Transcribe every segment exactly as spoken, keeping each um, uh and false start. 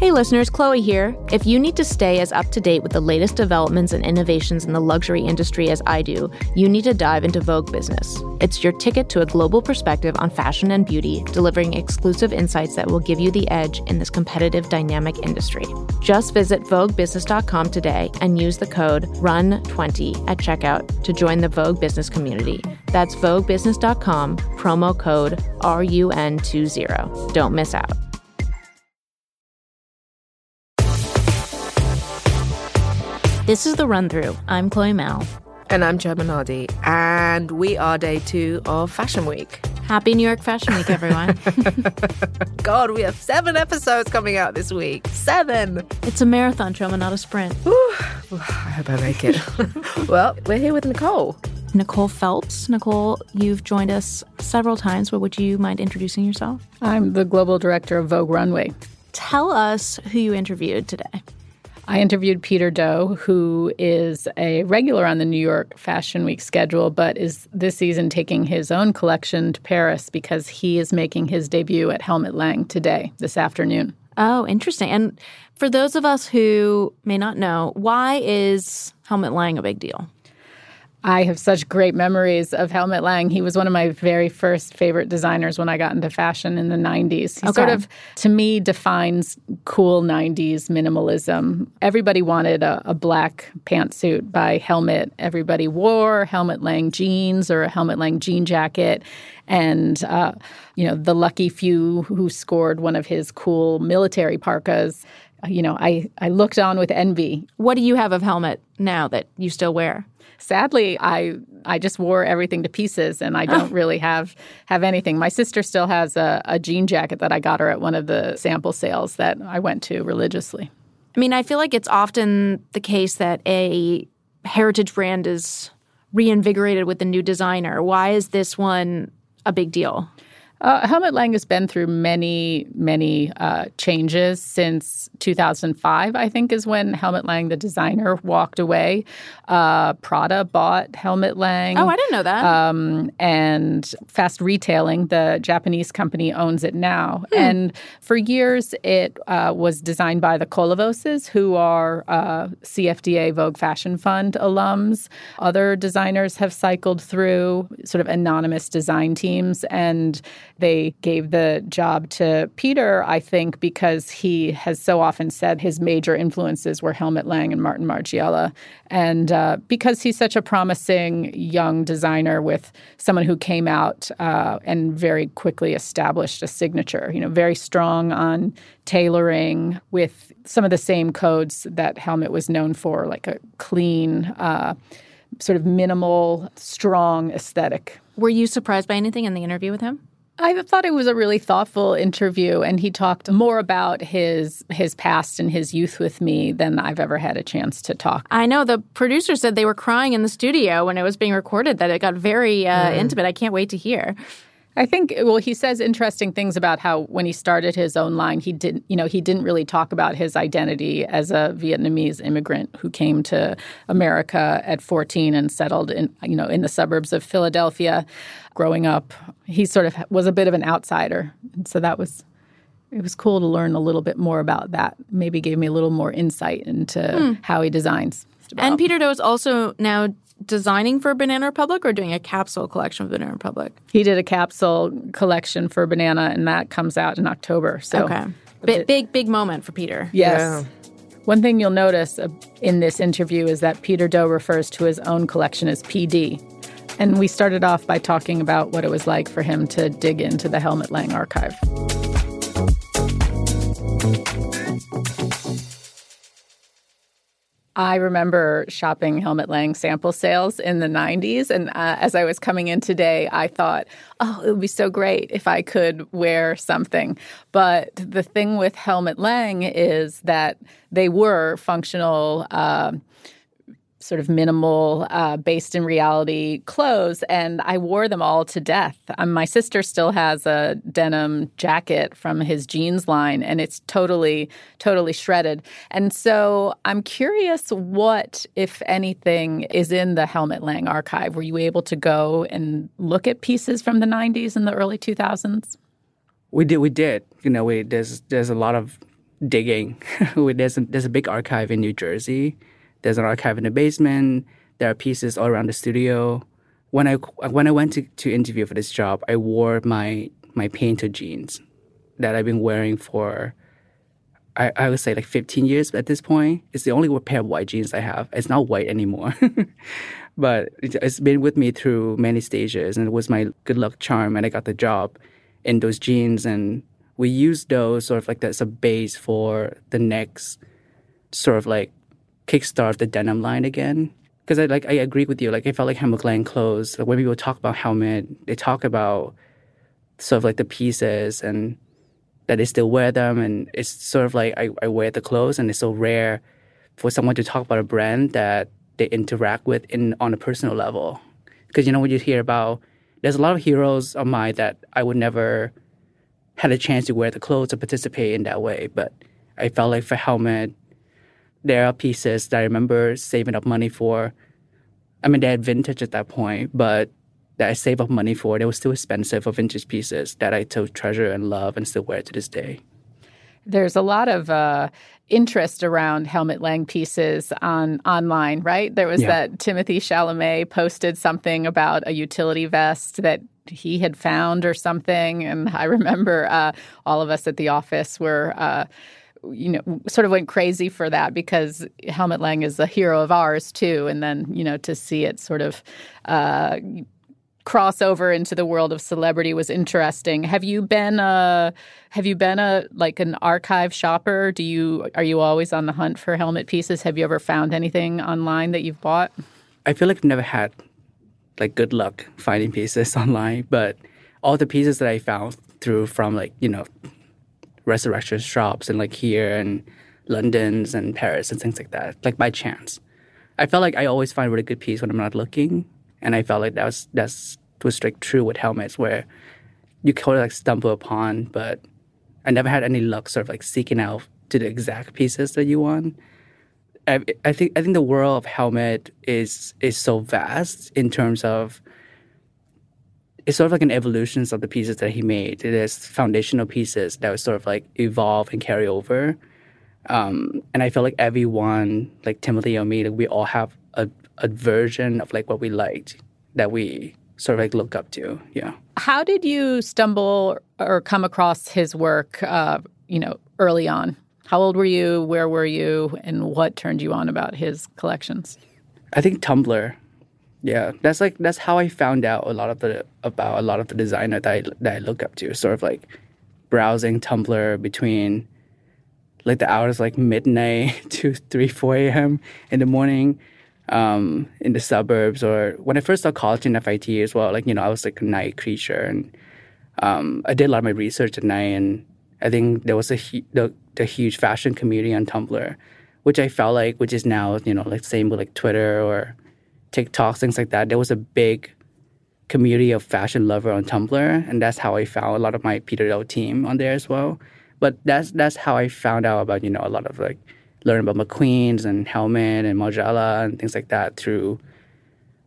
Hey listeners, Chloe here. If you need to stay as up to date with the latest developments and innovations in the luxury industry as I do, you need to dive into Vogue Business. It's your ticket to a global perspective on fashion and beauty, delivering exclusive insights that will give you the edge in this competitive, dynamic industry. Just visit Vogue Business dot com today and use the code R U N twenty at checkout to join the Vogue Business community. That's Vogue Business dot com, promo code R U N twenty. Don't miss out. This is The Run Through. I'm Chloe Mao. And I'm Gemma Nardi. And we are day two of Fashion Week. Happy New York Fashion Week, everyone. God, we have seven episodes coming out this week. Seven. It's a marathon, Gemma, not a sprint. Ooh, I hope I make it. Well, we're here with Nicole. Nicole Phelps. Nicole, you've joined us several times, but would you mind introducing yourself? I'm the global director of Vogue Runway. Tell us who you interviewed today. I interviewed Peter Do, who is a regular on the New York Fashion Week schedule, but is this season taking his own collection to Paris because he is making his debut at Helmut Lang today, this afternoon. Oh, interesting. And for those of us who may not know, why is Helmut Lang a big deal? I have such great memories of Helmut Lang. He was one of my very first favorite designers when I got into fashion in the nineties. He okay. sort of, to me, defines cool nineties minimalism. Everybody wanted a, a black pantsuit by Helmut. Everybody wore Helmut Lang jeans or a Helmut Lang jean jacket. And, uh, you know, the lucky few who scored one of his cool military parkas. You know, I, I looked on with envy. What do you have of Helmut now that you still wear? Sadly, I I just wore everything to pieces, and I don't really have, have anything. My sister still has a, a jean jacket that I got her at one of the sample sales that I went to religiously. I mean, I feel like it's often the case that a heritage brand is reinvigorated with a new designer. Why is this one a big deal? Uh, Helmut Lang has been through many, many uh, changes since two thousand five, I think, is when Helmut Lang, the designer, walked away. Uh, Prada bought Helmut Lang. Oh, I didn't know that. Um, and Fast Retailing, the Japanese company, owns it now. Hmm. And for years, it uh, was designed by the Kolovoses, who are uh, C F D A Vogue Fashion Fund alums. Other designers have cycled through sort of anonymous design teams, and they gave the job to Peter, I think, because he has so often said his major influences were Helmut Lang and Martin Margiela. And uh, because he's such a promising young designer with someone who came out uh, and very quickly established a signature, you know, very strong on tailoring with some of the same codes that Helmut was known for, like a clean, uh, sort of minimal, strong aesthetic. Were you surprised by anything in the interview with him? I thought it was a really thoughtful interview, and he talked more about his his past and his youth with me than I've ever had a chance to talk. I know. The producer said they were crying in the studio when it was being recorded, that it got very uh, mm. intimate. I can't wait to hear. I think, well, he says interesting things about how when he started his own line, he didn't, you know, he didn't really talk about his identity as a Vietnamese immigrant who came to America at fourteen and settled in, you know, in the suburbs of Philadelphia. Growing up, he sort of was a bit of an outsider. And so that was, it was cool to learn a little bit more about that. Maybe gave me a little more insight into mm. how he designs. And Peter Do is also now designing for Banana Republic or doing a capsule collection for Banana Republic? He did a capsule collection for Banana, and that comes out in October. So okay. B- big, big moment for Peter. Yes. Yeah. One thing you'll notice in this interview is that Peter Do refers to his own collection as P D. And we started off by talking about what it was like for him to dig into the Helmut Lang archive. I remember shopping Helmut Lang sample sales in the nineties, and uh, as I was coming in today, I thought, oh, it would be so great if I could wear something. But the thing with Helmut Lang is that they were functional, uh, sort of minimal, uh, based in reality clothes, and I wore them all to death. Um, my sister still has a denim jacket from his jeans line, and it's totally, totally shredded. And so I'm curious what, if anything, is in the Helmut Lang archive. Were you able to go and look at pieces from the nineties and the early two thousands? We did. We did. You know, we, there's there's a lot of digging. there's, a, there's a big archive in New Jersey. There's an archive in the basement. There are pieces all around the studio. When I, when I went to, to interview for this job, I wore my, my painted jeans that I've been wearing for, I, I would say, like fifteen years at this point. It's the only pair of white jeans I have. It's not white anymore. But it, it's been with me through many stages, and it was my good luck charm, and I got the job in those jeans. And we used those sort of like that's a base for the next sort of like kickstart the denim line again. Because I like I agree with you. Like I felt like Helmut Lang clothes. Like when people talk about Helmut, they talk about sort of like the pieces and that they still wear them. And it's sort of like I, I wear the clothes, and it's so rare for someone to talk about a brand that they interact with in on a personal level. Because you know when you hear about, there's a lot of heroes of mine that I would never had a chance to wear the clothes or participate in that way. But I felt like for Helmut, there are pieces that I remember saving up money for. I mean, they had vintage at that point, but that I saved up money for. They were still expensive for vintage pieces that I still treasure and love and still wear to this day. There's a lot of uh, interest around Helmut Lang pieces on online, right? There was yeah. that Timothée Chalamet posted something about a utility vest that he had found or something. And I remember uh, all of us at the office were... Uh, you know, sort of went crazy for that because Helmut Lang is a hero of ours, too. And then, you know, to see it sort of uh, cross over into the world of celebrity was interesting. Have you been a, have you been a, like an archive shopper? Do you, are you always on the hunt for Helmut pieces? Have you ever found anything online that you've bought? I feel like I've never had, like, good luck finding pieces online. But all the pieces that I found through from, like, you know, resurrection shops and like here and London's and Paris and things like that, like by chance. I felt like I always find really good piece when I'm not looking, and I felt like that was that's was like true with Helmets, where you kind of like stumble upon, but I never had any luck sort of like seeking out to the exact pieces that you want. I, I think I think the world of Helmet is is so vast in terms of. It's sort of like an evolution of the pieces that he made. There's foundational pieces that would sort of like evolve and carry over. Um, and I feel like everyone, like Timothy or me, like we all have a, a version of like what we liked that we sort of like look up to. Yeah. How did you stumble or come across his work, uh, you know, early on? How old were you? Where were you? And what turned you on about his collections? I think Tumblr. Yeah, that's like that's how I found out a lot of the about a lot of the designer that I that I look up to. Sort of like browsing Tumblr between like the hours like midnight to three, four a m in the morning, um, in the suburbs. Or when I first saw college in F I T as well, like you know I was like a night creature, and um, I did a lot of my research at night. And I think there was a hu- the, the huge fashion community on Tumblr, which I felt like which is now you know like same with like Twitter or TikToks, things like that. There was a big community of fashion lovers on Tumblr, and that's how I found a lot of my Peter Do team on there as well. But that's that's how I found out about, you know, a lot of, like, learning about McQueen's and Helmut and Margiela and things like that through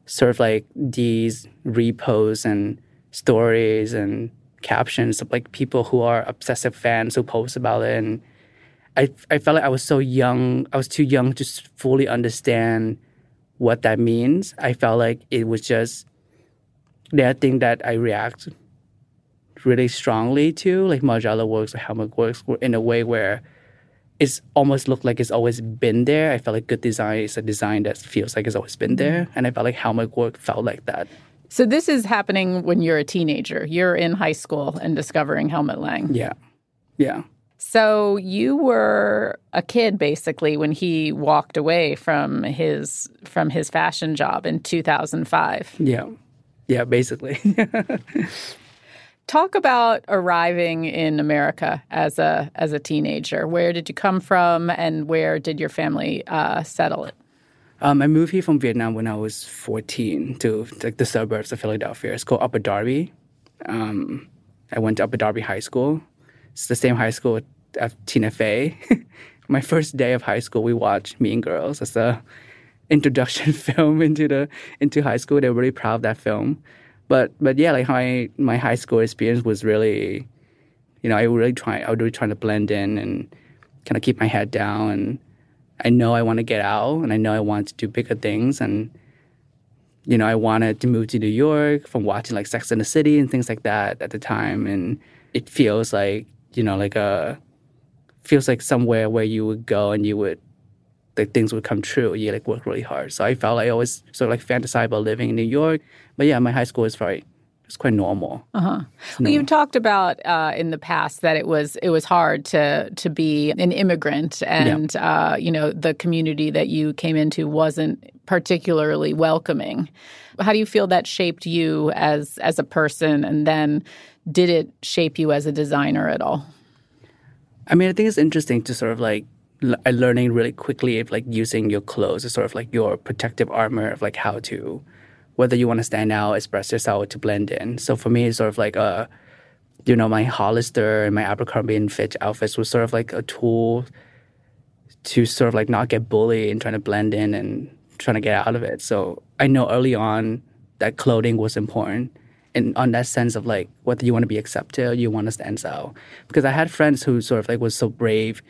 sort of, like, these reposts and stories and captions of, like, people who are obsessive fans who post about it. And I, I felt like I was so young. I was too young to fully understand what that means. I felt like it was just that thing that I react really strongly to, like Margiela works or Helmut works, in a way where it's almost looked like it's always been there. I felt like good design is a design that feels like it's always been there, and I felt like Helmut work felt like that. So this is happening when you're a teenager. You're in high school and discovering Helmut Lang. Yeah, yeah. So you were a kid, basically, when he walked away from his from his fashion job in two thousand five. Yeah. Yeah, basically. Talk about arriving in America as a as a teenager. Where did you come from, and where did your family uh, settle it? Um, I moved here from Vietnam when I was fourteen to like the suburbs of Philadelphia. It's called Upper Darby. Um, I went to Upper Darby High School. It's the same high school with uh, Tina Fey. My first day of high school, we watched Mean Girls as a introduction film into the into high school. They were really proud of that film. But but yeah, like my my high school experience was really, you know, I really try I was really trying to blend in, and kind of keep my head down. And I know I want to get out, and I know I want to do bigger things. And, you know, I wanted to move to New York from watching, like, Sex and the City and things like that at the time. And it feels like, you know, like a... feels like somewhere where you would go and you would... like, things would come true. You, like, work really hard. So I felt like I always sort of, like, fantasize about living in New York. But, yeah, my high school is very... it's quite normal. Uh-huh. Well, you talked about uh, in the past that it was it was hard to to be an immigrant, and yeah. uh, you know, the community that you came into wasn't particularly welcoming. How do you feel that shaped you as as a person, and then did it shape you as a designer at all? I mean, I think it's interesting to sort of like l- learning really quickly of like using your clothes as sort of like your protective armor of like how to. Whether you want to stand out, express yourself, to blend in. So for me, it's sort of like, a, you know, my Hollister and my Abercrombie and Fitch outfits was sort of like a tool to sort of like not get bullied and trying to blend in and trying to get out of it. So I know early on that clothing was important. And on that sense of like, whether you want to be accepted or you want to stand out. Because I had friends who sort of like was so brave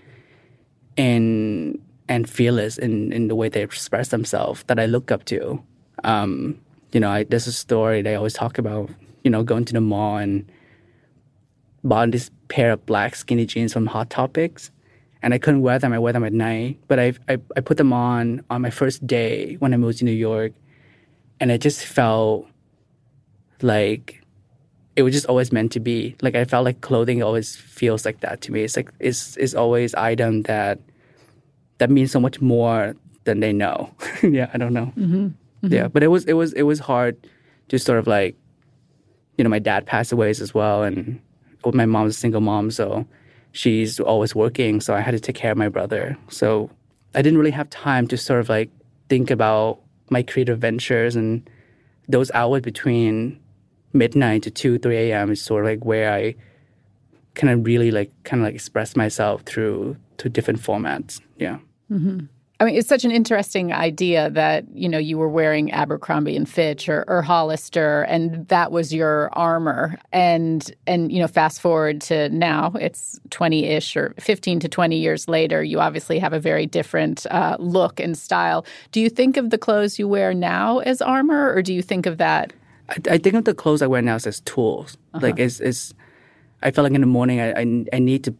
and, and fearless in, in the way they express themselves that I look up to. Um... You know, I, there's a story they always talk about, you know, going to the mall and bought this pair of black skinny jeans from Hot Topics. And I couldn't wear them. I wear them at night. But I, I I put them on on my first day when I moved to New York. And it just felt like it was just always meant to be. Like, I felt like clothing always feels like that to me. It's like it's, it's always item that that means so much more than they know. yeah, I don't know. Mm-hmm. Mm-hmm. Yeah, but it was it was it was hard to sort of like, you know, my dad passed away as well, and my mom's a single mom, so she's always working, so I had to take care of my brother. So I didn't really have time to sort of like think about my creative ventures, and those hours between midnight to two, three a.m. is sort of like where I kind of really like kind of like express myself through to different formats. Yeah. Mm-hmm. I mean, it's such an interesting idea that, you know, you were wearing Abercrombie and Fitch or, or Hollister, and that was your armor. And, and you know, fast forward to now, it's twenty-ish or fifteen to twenty years later, you obviously have a very different uh, look and style. Do you think of the clothes you wear now as armor, or do you think of that? I, I think of the clothes I wear now as tools. Uh-huh. Like, it's, it's, I feel like in the morning I, I, I need to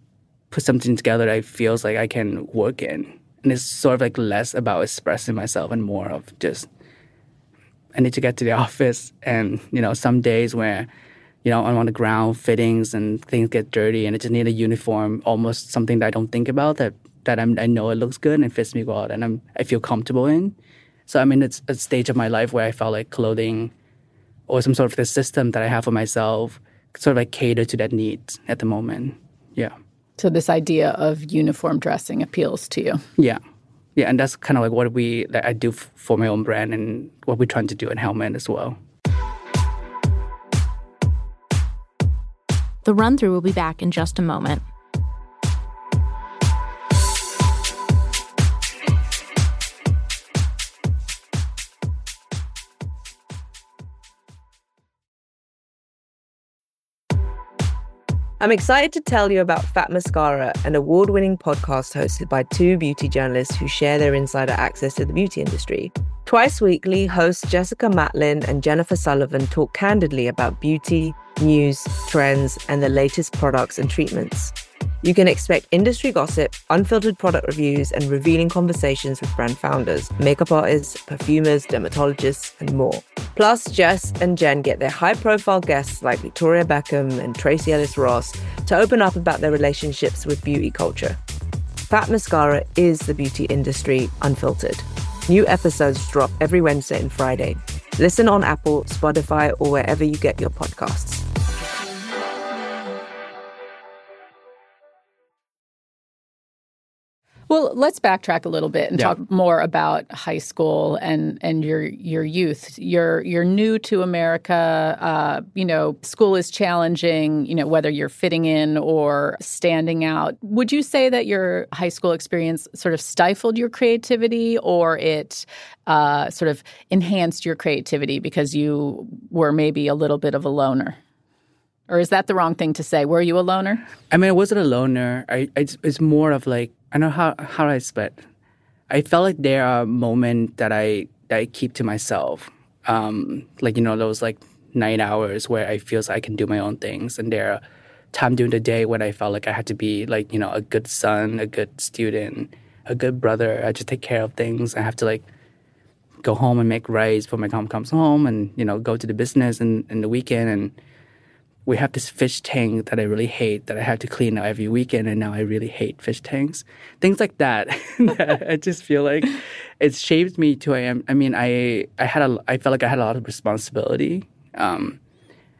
put something together that I feel like I can work in. And it's sort of like less about expressing myself and more of just, I need to get to the office. And, you know, some days where, you know, I'm on the ground, fittings and things get dirty, and I just need a uniform, almost something that I don't think about, that, that I'm, I know it looks good and fits me well and I'm, I feel comfortable in. So, I mean, it's a stage of my life where I felt like clothing or some sort of the system that I have for myself sort of like cater to that need at the moment. Yeah. So this idea of uniform dressing appeals to you. Yeah. Yeah, and that's kind of like what we that I do f- for my own brand and what we're trying to do in Helmut as well. The Run-Through will be back in just a moment. I'm excited to tell you about Fat Mascara, an award-winning podcast hosted by two beauty journalists who share their insider access to the beauty industry. Twice weekly, hosts Jessica Matlin and Jennifer Sullivan talk candidly about beauty, news, trends, and the latest products and treatments. You can expect industry gossip, unfiltered product reviews, and revealing conversations with brand founders, makeup artists, perfumers, dermatologists, and more. Plus, Jess and Jen get their high-profile guests like Victoria Beckham and Tracee Ellis Ross to open up about their relationships with beauty culture. Fat Mascara is the beauty industry unfiltered. New episodes drop every Wednesday and Friday. Listen on Apple, Spotify, or wherever you get your podcasts. Well, let's backtrack a little bit and yeah. talk more about high school and, and your your youth. You're you're new to America. Uh, you know, school is challenging. You know, whether you're fitting in or standing out. Would you say that your high school experience sort of stifled your creativity, or it uh, sort of enhanced your creativity because you were maybe a little bit of a loner? Or is that the wrong thing to say? Were you a loner? I mean, I wasn't a loner. I, I it's more of like. I don't know how how I spit. I felt like there are moments that I that I keep to myself, um, like you know those like night hours where I feel like I can do my own things, and there are time during the day when I felt like I had to be like you know a good son, a good student, a good brother. I just take care of things. I have to like go home and make rice for my mom comes home, and you know go to the business and in the weekend, and we have this fish tank that I really hate that I have to clean out every weekend, and now I really hate fish tanks. Things like that. I just feel like it shaped me to I am. I mean, I I had a I felt like I had a lot of responsibility. Um,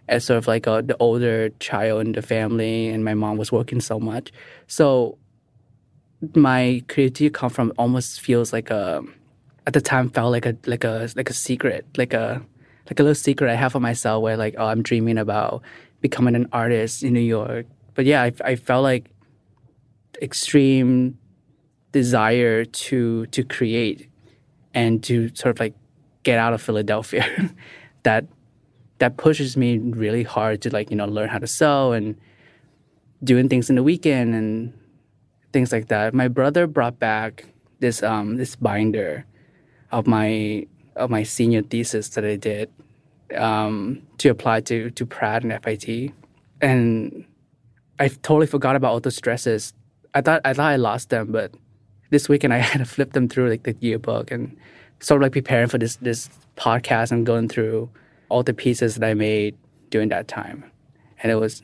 as sort of like a, the older child in the family, and my mom was working so much, so my creativity come from almost feels like a. At the time, felt like a like a like a secret, like a like a little secret I have for myself, where like oh, I'm dreaming about becoming an artist in New York. But yeah, I, I felt like extreme desire to to create and to sort of like get out of Philadelphia. that that pushes me really hard to like you know learn how to sew and doing things in the weekend and things like that. My brother brought back this um this binder. Of my of my senior thesis that I did um, to apply to to Pratt and F I T, and I totally forgot about all those dresses. I thought I thought I lost them, but this weekend I had to flip them through like the yearbook and sort of like preparing for this this podcast and going through all the pieces that I made during that time, and it was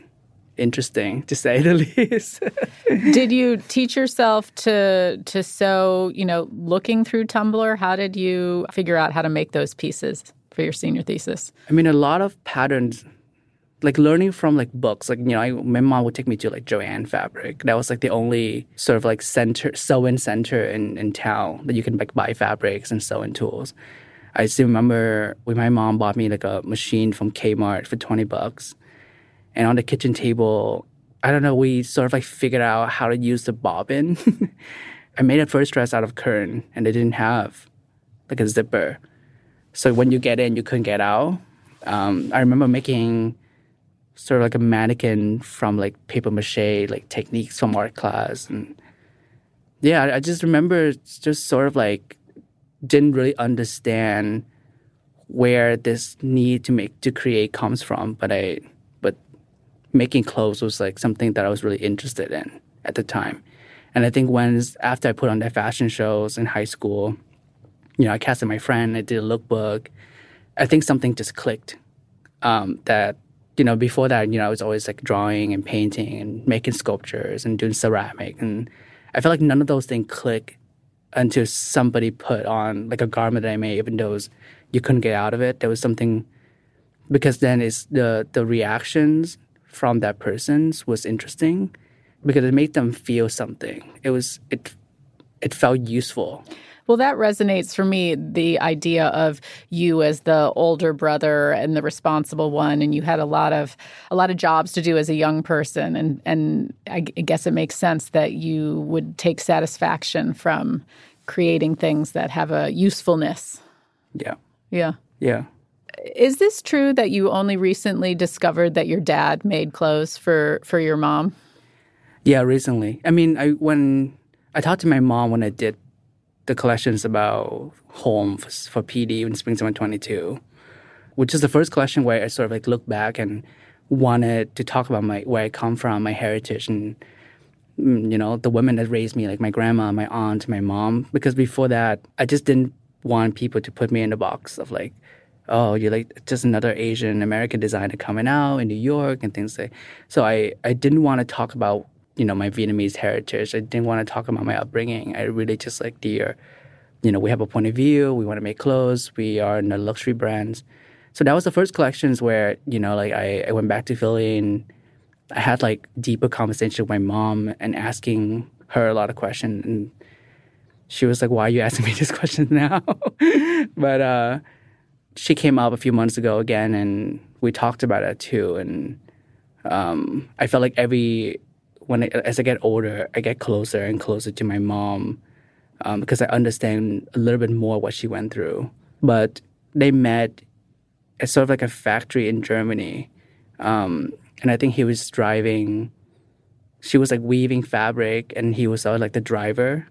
interesting to say the least. Did you teach yourself to to sew, you know, looking through Tumblr? How did you figure out how to make those pieces for your senior thesis? I mean, a lot of patterns, like learning from like books. Like, you know, I, my mom would take me to like Joanne Fabric. That was like the only sort of like center, sewing center in, in town that you can like buy fabrics and sewing tools. I still remember when my mom bought me like a machine from Kmart for twenty bucks. And on the kitchen table, I don't know, we sort of like figured out how to use the bobbin. I made a first dress out of curtain, and they didn't have like a zipper. So when you get in, you couldn't get out. Um, I remember making sort of like a mannequin from like paper mache, like techniques from art class. And yeah, I just remember just sort of like didn't really understand where this need to make, to create comes from, but I... making clothes was like something that I was really interested in at the time. And I think when after I put on the fashion shows in high school, you know, I casted my friend, I did a lookbook. I think something just clicked. Um, that, you know, before that, you know, I was always like drawing and painting and making sculptures and doing ceramic. And I felt like none of those things click until somebody put on like a garment that I made, even though was, you couldn't get out of it. There was something, because then it's the the reactions from that person's was interesting because it made them feel something. It was it it felt useful. Well, that resonates for me, the idea of you as the older brother and the responsible one, and you had a lot of a lot of jobs to do as a young person, and and I guess it makes sense that you would take satisfaction from creating things that have a usefulness. Yeah. Yeah. Yeah. Is this true that you only recently discovered that your dad made clothes for, for your mom? Yeah, recently. I mean, I when I talked to my mom when I did the collections about home for, for P D in Spring Summer twenty-two, which is the first collection where I sort of like looked back and wanted to talk about my where I come from, my heritage, and you know the women that raised me, like my grandma, my aunt, my mom. Because before that, I just didn't want people to put me in the box of like, oh, you're like just another Asian American designer coming out in New York and things like that. So I, I didn't want to talk about, you know, my Vietnamese heritage. I didn't want to talk about my upbringing. I really just like, dear, you know, we have a point of view. We want to make clothes. We are in the luxury brands. So that was the first collections where, you know, like I, I went back to Philly and I had like deeper conversation with my mom and asking her a lot of questions. And she was like, why are you asking me this question now? but, uh... She came up a few months ago again, and we talked about it too. And um, I felt like every when I, as I get older, I get closer and closer to my mom um, because I understand a little bit more what she went through. But they met at sort of like a factory in Germany, um, and I think he was driving she was like weaving fabric, and he was uh, like the driver.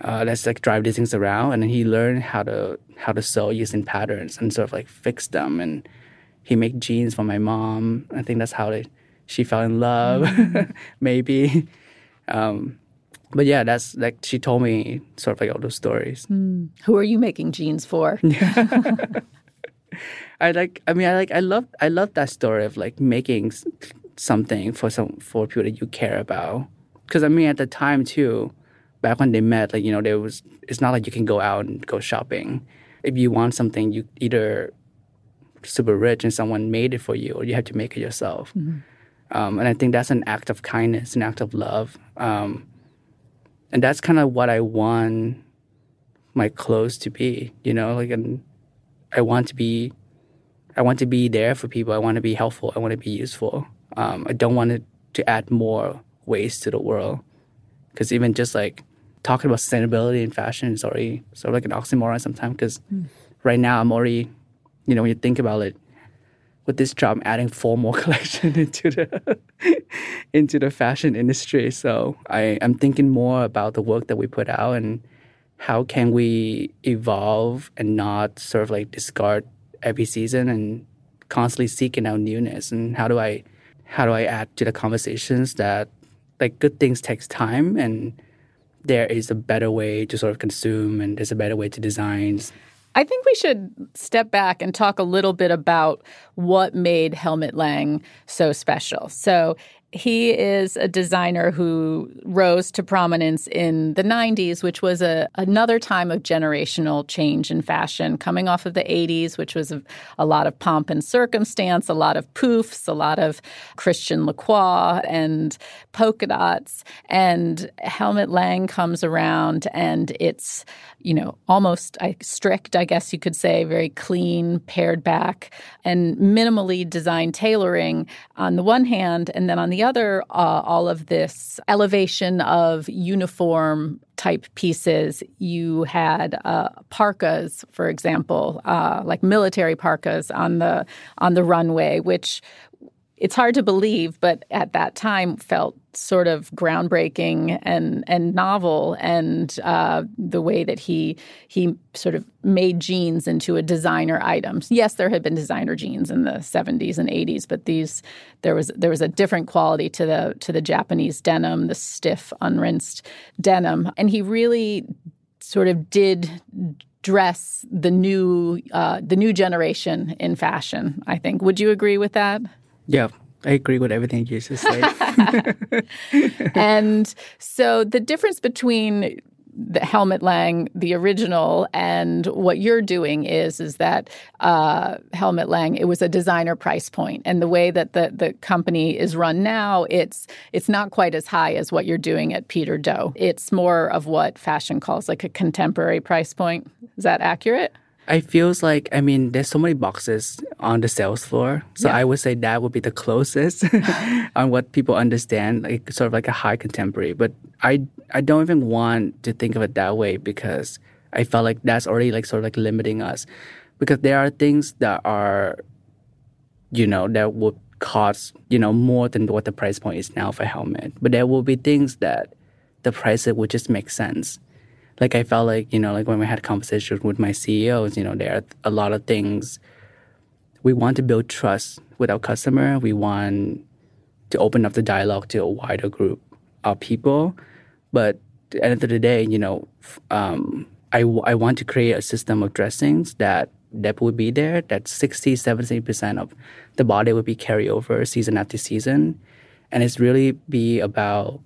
Uh, let's like drive these things around, and then he learned how to how to sew using patterns and sort of like fix them. And he made jeans for my mom. I think that's how they, she fell in love, mm-hmm. maybe. Um, but yeah, that's like she told me sort of like all those stories. Mm. Who are you making jeans for? I like. I mean, I like. I love. I love that story of like making something for some for people that you care about. Because I mean, at the time too. Back when they met, like, you know, there was, it's not like you can go out and go shopping. If you want something, you either super rich and someone made it for you, or you have to make it yourself. Mm-hmm. Um, and I think that's an act of kindness, an act of love. Um, and that's kind of what I want my clothes to be, you know, like, and I want to be, I want to be there for people. I want to be helpful. I want to be useful. Um, I don't want it to add more waste to the world. Because even just like talking about sustainability and fashion is already sort of like an oxymoron sometimes. Because mm. right now I'm already, you know, when you think about it, with this job, I'm adding four more collections into the into the fashion industry. So I, I'm thinking more about the work that we put out and how can we evolve and not sort of like discard every season and constantly seeking out newness. And how do I how do I add to the conversations that. Like, good things takes time, and there is a better way to sort of consume, and there's a better way to design. I think we should step back and talk a little bit about what made Helmut Lang so special. So he is a designer who rose to prominence in the nineties, which was a, another time of generational change in fashion, coming off of the eighties, which was a, a lot of pomp and circumstance, a lot of poofs, a lot of Christian Lacroix and polka dots. And Helmut Lang comes around, and it's, you know, almost strict, I guess you could say, very clean, pared back, and minimally designed tailoring on the one hand, and then on the other. Other, uh, all of this elevation of uniform type pieces. You had uh, parkas, for example, uh, like military parkas on the on the runway, which it's hard to believe, but at that time felt sort of groundbreaking and and novel. And uh, the way that he he sort of made jeans into a designer item. Yes, there had been designer jeans in the seventies and eighties, but these there was there was a different quality to the to the Japanese denim, the stiff, unrinsed denim. And he really sort of did dress the new uh, the new generation in fashion, I think. Would you agree with that? Yeah, I agree with everything you just said. And so the difference between the Helmut Lang, the original, and what you're doing is is that uh, Helmut Lang, it was a designer price point. And the way that the, the company is run now, it's it's not quite as high as what you're doing at Peter Do. It's more of what fashion calls like a contemporary price point. Is that accurate? I feels like, I mean, there's so many boxes on the sales floor. So yeah. I would say that would be the closest on what people understand, like sort of like a high contemporary. But I, I don't even want to think of it that way, because I felt like that's already like sort of like limiting us. Because there are things that are, you know, that would cost, you know, more than what the price point is now for Helmut. But there will be things that the price would just make sense. Like, I felt like, you know, like when we had conversations with my C E Os, you know, there are a lot of things. We want to build trust with our customer. We want to open up the dialogue to a wider group of people. But at the end of the day, you know, um, I, I want to create a system of dressings that, that would be there, that sixty, seventy percent of the body would be carryover season after season. And it's really be about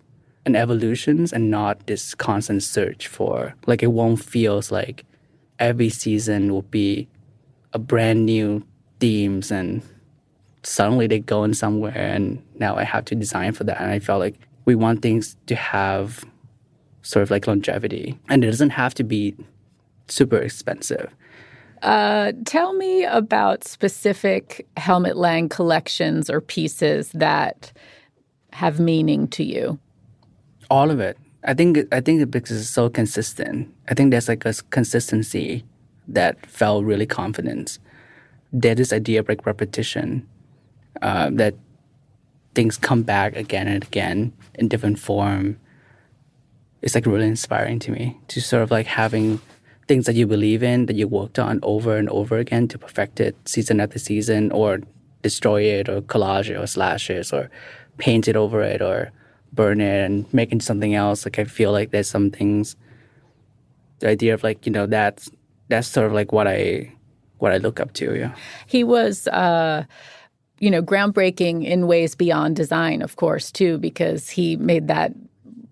and evolutions, and not this constant search for, like, it won't feel like every season will be a brand new themes and suddenly they go in somewhere and now I have to design for that. And I felt like we want things to have sort of like longevity, and it doesn't have to be super expensive. Uh, tell me about specific Helmut Lang collections or pieces that have meaning to you. All of it. I think I think the because is so consistent. I think there's like a consistency that felt really confident. There's this idea of like repetition uh, that things come back again and again in different form. It's like really inspiring to me to sort of like having things that you believe in, that you worked on over and over again to perfect it season after season, or destroy it, or collage it, or slash it, or paint it over it, or burn it and make it something else. Like I feel like there's some things, the idea of like, you know, that's that's sort of like what I what I look up to. Yeah, he was uh you know groundbreaking in ways beyond design, of course, too, because he made that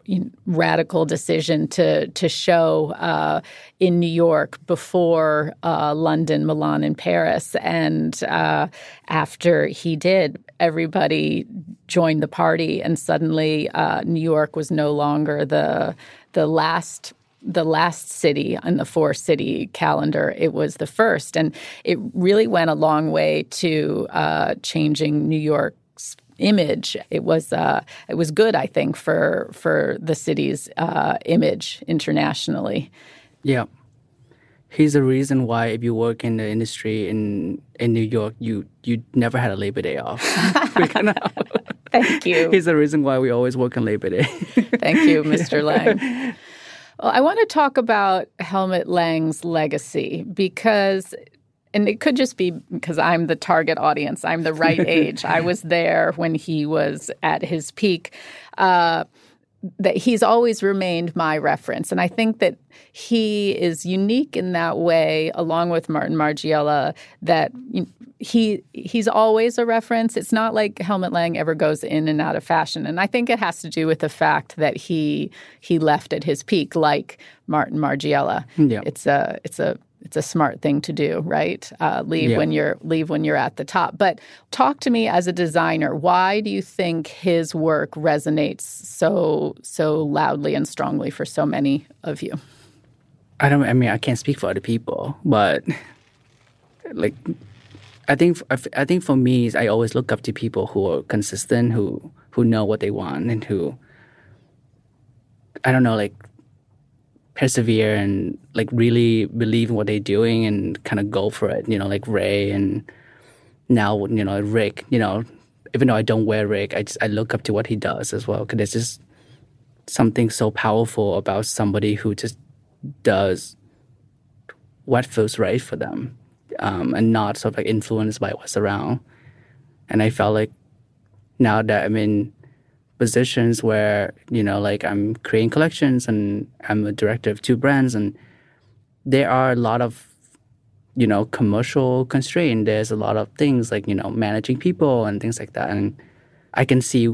you know, radical decision to to show uh, in New York before uh, London, Milan, and Paris. And uh, after he did, everybody joined the party, and suddenly uh, New York was no longer the the last. the last city on the four-city calendar. It was the first. And it really went a long way to uh, changing New York's image. It was uh, it was good, I think, for for the city's uh, image internationally. Yeah. Here's the reason why if you work in the industry in, in New York, you you never had a Labor Day off. Thank you. Here's the reason why we always work on Labor Day. Thank you, Mister Lang. Well, I want to talk about Helmut Lang's legacy because, and it could just be because I'm the target audience. I'm the right age. I was there when he was at his peak. Uh, that he's always remained my reference. And I think that he is unique in that way, along with Martin Margiela, that he he's always a reference. It's not like Helmut Lang ever goes in and out of fashion. And I think it has to do with the fact that he he left at his peak, like Martin Margiela. Yeah. It's a it's a It's a smart thing to do, right? Uh, leave yeah. when you're leave when you're at the top. But talk to me as a designer. Why do you think his work resonates so so loudly and strongly for so many of you? I don't. I mean, I can't speak for other people, but like, I think I think for me, I always look up to people who are consistent, who who know what they want, and who I don't know, like. persevere and like really believe in what they're doing and kind of go for it, you know, like Rei and now, you know, Rick, you know, even though I don't wear Rick, I just, I look up to what he does as well, because there's just something so powerful about somebody who just does what feels right for them um, and not sort of like influenced by what's around. And I felt like now that I'm in positions where, you know, like I'm creating collections and I'm a director of two brands, and there are a lot of, you know, commercial constraint. There's a lot of things like, you know, managing people and things like that. And I can see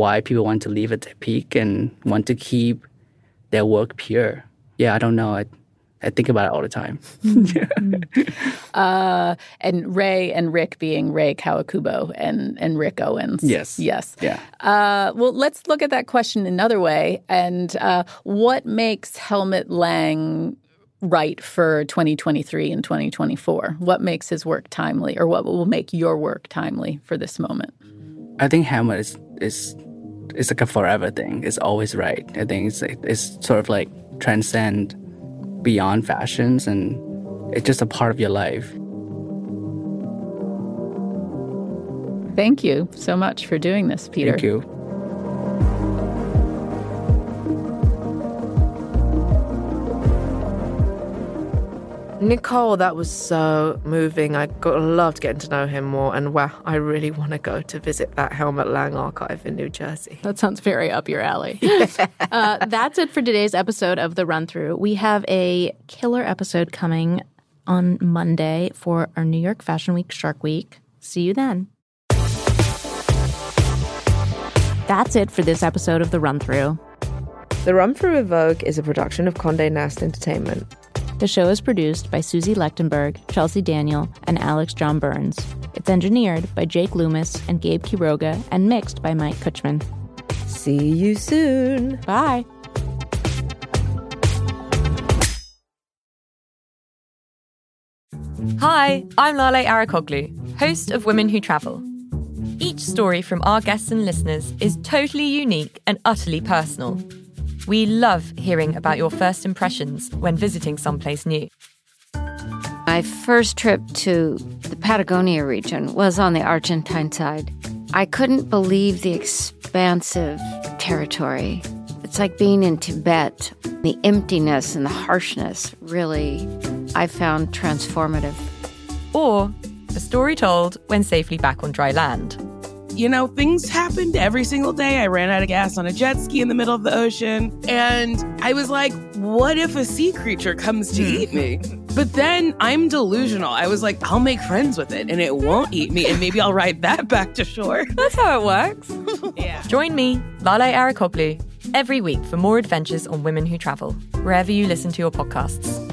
why people want to leave at their peak and want to keep their work pure. Yeah, I don't know. I, I think about it all the time. uh, and Rei and Rick being Rei Kawakubo and, and Rick Owens. Yes. Yes. Yeah. Uh, well, let's look at that question another way. And uh, what makes Helmut Lang right for twenty twenty-three and twenty twenty-four? What makes his work timely, or what will make your work timely for this moment? I think Helmut is, is, is like a forever thing. It's always right. I think it's, it's sort of like transcend beyond fashions, and it's just a part of your life. Thank you so much for doing this, Peter. Thank you. Nicole, that was so moving. I got, loved getting to know him more. And wow, I really want to go to visit that Helmut Lang archive in New Jersey. That sounds very up your alley. uh, that's it for today's episode of The Run Through. We have a killer episode coming on Monday for our New York Fashion Week Shark Week. See you then. That's it for this episode of The Run Through. The Run Through with Vogue is a production of Condé Nast Entertainment. The show is produced by Susie Lechtenberg, Chelsea Daniel, and Alex John Burns. It's engineered by Jake Loomis and Gabe Quiroga, and mixed by Mike Kutchman. See you soon. Bye. Hi, I'm Lale Arakoglu, host of Women Who Travel. Each story from our guests and listeners is totally unique and utterly personal. We love hearing about your first impressions when visiting someplace new. My first trip to the Patagonia region was on the Argentine side. I couldn't believe the expansive territory. It's like being in Tibet. The emptiness and the harshness really, I found transformative. Or a story told when safely back on dry land. You know, things happened every single day. I ran out of gas on a jet ski in the middle of the ocean. And I was like, what if a sea creature comes to eat me? But then I'm delusional. I was like, I'll make friends with it and it won't eat me. And maybe I'll ride that back to shore. That's how it works. Yeah. Join me, Lale Arakoglu, every week for more adventures on Women Who Travel, wherever you listen to your podcasts.